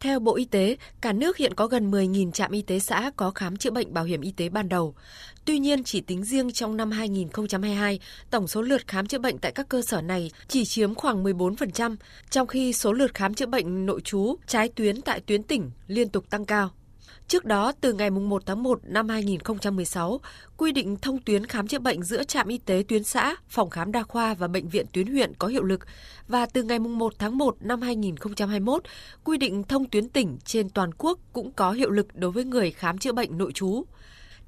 Theo Bộ Y tế, cả nước hiện có gần 10.000 trạm y tế xã có khám chữa bệnh bảo hiểm y tế ban đầu. Tuy nhiên, chỉ tính riêng trong năm 2022, tổng số lượt khám chữa bệnh tại các cơ sở này chỉ chiếm khoảng 14%, trong khi số lượt khám chữa bệnh nội trú, trái tuyến tại tuyến tỉnh liên tục tăng cao. Trước đó, từ ngày 1 tháng 1 năm 2016, quy định thông tuyến khám chữa bệnh giữa trạm y tế tuyến xã, phòng khám đa khoa và bệnh viện tuyến huyện có hiệu lực. Và từ ngày 1 tháng 1 năm 2021, quy định thông tuyến tỉnh trên toàn quốc cũng có hiệu lực đối với người khám chữa bệnh nội trú.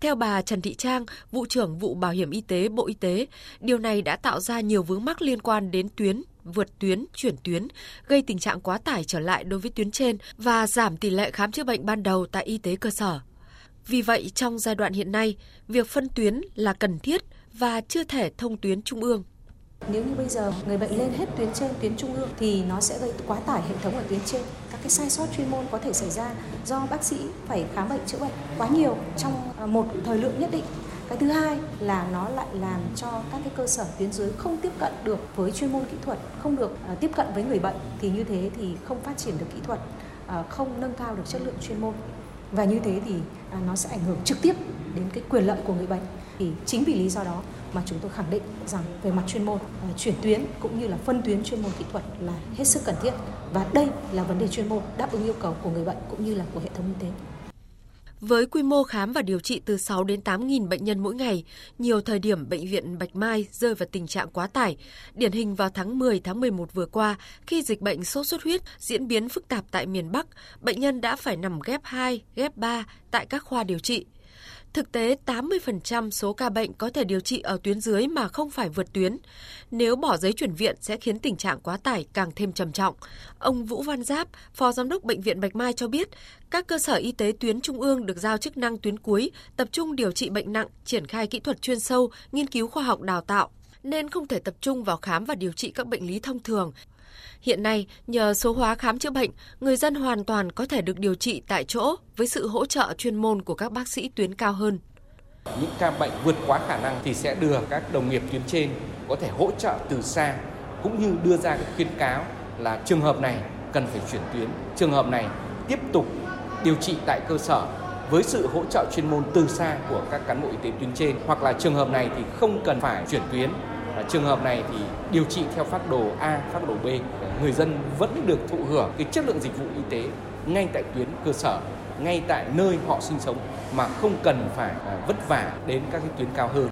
Theo bà Trần Thị Trang, Vụ trưởng Vụ Bảo hiểm Y tế Bộ Y tế, điều này đã tạo ra nhiều vướng mắc liên quan đến tuyến, vượt tuyến, chuyển tuyến, gây tình trạng quá tải trở lại đối với tuyến trên và giảm tỷ lệ khám chữa bệnh ban đầu tại y tế cơ sở. Vì vậy, trong giai đoạn hiện nay, việc phân tuyến là cần thiết và chưa thể thông tuyến trung ương. Nếu như bây giờ người bệnh lên hết tuyến trên, tuyến trung ương thì nó sẽ gây quá tải hệ thống ở tuyến trên. Các cái sai sót chuyên môn có thể xảy ra do bác sĩ phải khám bệnh chữa bệnh quá nhiều trong một thời lượng nhất định. Cái thứ hai là nó lại làm cho các cái cơ sở tuyến dưới không tiếp cận được với chuyên môn kỹ thuật, không được tiếp cận với người bệnh. Thì như thế thì không phát triển được kỹ thuật, không nâng cao được chất lượng chuyên môn. Và như thế thì nó sẽ ảnh hưởng trực tiếp đến cái quyền lợi của người bệnh. Thì chính vì lý do đó mà chúng tôi khẳng định rằng về mặt chuyên môn, chuyển tuyến cũng như là phân tuyến chuyên môn kỹ thuật là hết sức cần thiết. Và đây là vấn đề chuyên môn đáp ứng yêu cầu của người bệnh cũng như là của hệ thống y tế. Với quy mô khám và điều trị từ 6 đến 8.000 bệnh nhân mỗi ngày, nhiều thời điểm Bệnh viện Bạch Mai rơi vào tình trạng quá tải. Điển hình vào tháng 10, tháng 11 vừa qua, khi dịch bệnh sốt xuất huyết diễn biến phức tạp tại miền Bắc, bệnh nhân đã phải nằm ghép 2, ghép 3 tại các khoa điều trị. Thực tế, 80% số ca bệnh có thể điều trị ở tuyến dưới mà không phải vượt tuyến. Nếu bỏ giấy chuyển viện sẽ khiến tình trạng quá tải càng thêm trầm trọng. Ông Vũ Văn Giáp, Phó Giám đốc Bệnh viện Bạch Mai cho biết, các cơ sở y tế tuyến trung ương được giao chức năng tuyến cuối, tập trung điều trị bệnh nặng, triển khai kỹ thuật chuyên sâu, nghiên cứu khoa học đào tạo, nên không thể tập trung vào khám và điều trị các bệnh lý thông thường. Hiện nay, nhờ số hóa khám chữa bệnh, người dân hoàn toàn có thể được điều trị tại chỗ với sự hỗ trợ chuyên môn của các bác sĩ tuyến cao hơn. Những ca bệnh vượt quá khả năng thì sẽ đưa các đồng nghiệp tuyến trên có thể hỗ trợ từ xa, cũng như đưa ra khuyến cáo là trường hợp này cần phải chuyển tuyến, trường hợp này tiếp tục điều trị tại cơ sở với sự hỗ trợ chuyên môn từ xa của các cán bộ y tế tuyến trên, hoặc là trường hợp này thì không cần phải chuyển tuyến. Trường hợp này thì điều trị theo phác đồ A, phác đồ B, người dân vẫn được thụ hưởng cái chất lượng dịch vụ y tế ngay tại tuyến cơ sở, ngay tại nơi họ sinh sống mà không cần phải vất vả đến các cái tuyến cao hơn.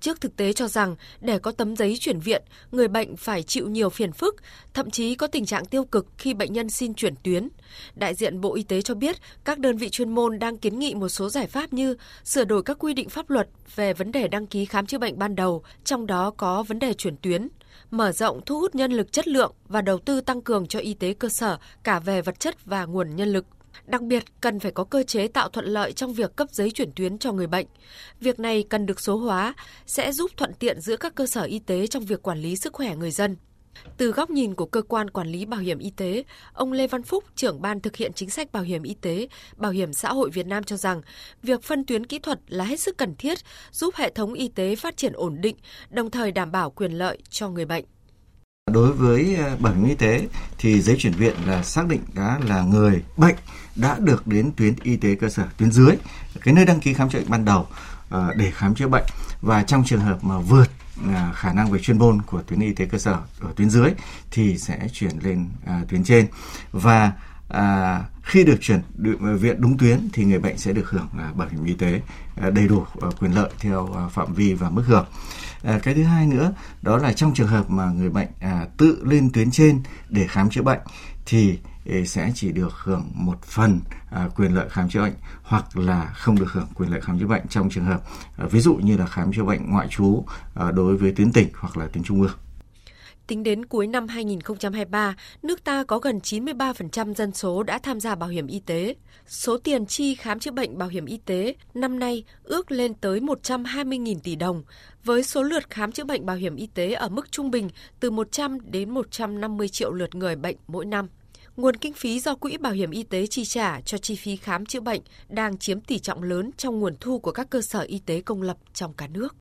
Trước thực tế cho rằng để có tấm giấy chuyển viện, người bệnh phải chịu nhiều phiền phức, thậm chí có tình trạng tiêu cực khi bệnh nhân xin chuyển tuyến. Đại diện Bộ Y tế cho biết các đơn vị chuyên môn đang kiến nghị một số giải pháp như sửa đổi các quy định pháp luật về vấn đề đăng ký khám chữa bệnh ban đầu, trong đó có vấn đề chuyển tuyến, mở rộng thu hút nhân lực chất lượng và đầu tư tăng cường cho y tế cơ sở cả về vật chất và nguồn nhân lực. Đặc biệt, cần phải có cơ chế tạo thuận lợi trong việc cấp giấy chuyển tuyến cho người bệnh. Việc này cần được số hóa, sẽ giúp thuận tiện giữa các cơ sở y tế trong việc quản lý sức khỏe người dân. Từ góc nhìn của Cơ quan Quản lý Bảo hiểm Y tế, ông Lê Văn Phúc, trưởng ban thực hiện chính sách bảo hiểm y tế, Bảo hiểm Xã hội Việt Nam cho rằng, việc phân tuyến kỹ thuật là hết sức cần thiết, giúp hệ thống y tế phát triển ổn định, đồng thời đảm bảo quyền lợi cho người bệnh. Đối với bảo hiểm y tế thì giấy chuyển viện là xác định đã là người bệnh đã được đến tuyến y tế cơ sở, tuyến dưới, cái nơi đăng ký khám chữa bệnh ban đầu để khám chữa bệnh. Và trong trường hợp mà vượt khả năng về chuyên môn của tuyến y tế cơ sở ở tuyến dưới thì sẽ chuyển lên tuyến trên. Và khi được chuyển viện đúng tuyến thì người bệnh sẽ được hưởng bảo hiểm y tế đầy đủ quyền lợi theo phạm vi và mức hưởng. Cái thứ hai nữa đó là trong trường hợp mà người bệnh tự lên tuyến trên để khám chữa bệnh thì sẽ chỉ được hưởng một phần quyền lợi khám chữa bệnh hoặc là không được hưởng quyền lợi khám chữa bệnh trong trường hợp ví dụ như là khám chữa bệnh ngoại trú đối với tuyến tỉnh hoặc là tuyến trung ương. Tính đến cuối năm 2023, nước ta có gần 93% dân số đã tham gia bảo hiểm y tế. Số tiền chi khám chữa bệnh bảo hiểm y tế năm nay ước lên tới 120.000 tỷ đồng, với số lượt khám chữa bệnh bảo hiểm y tế ở mức trung bình từ 100 đến 150 triệu lượt người bệnh mỗi năm. Nguồn kinh phí do Quỹ Bảo hiểm Y tế chi trả cho chi phí khám chữa bệnh đang chiếm tỷ trọng lớn trong nguồn thu của các cơ sở y tế công lập trong cả nước.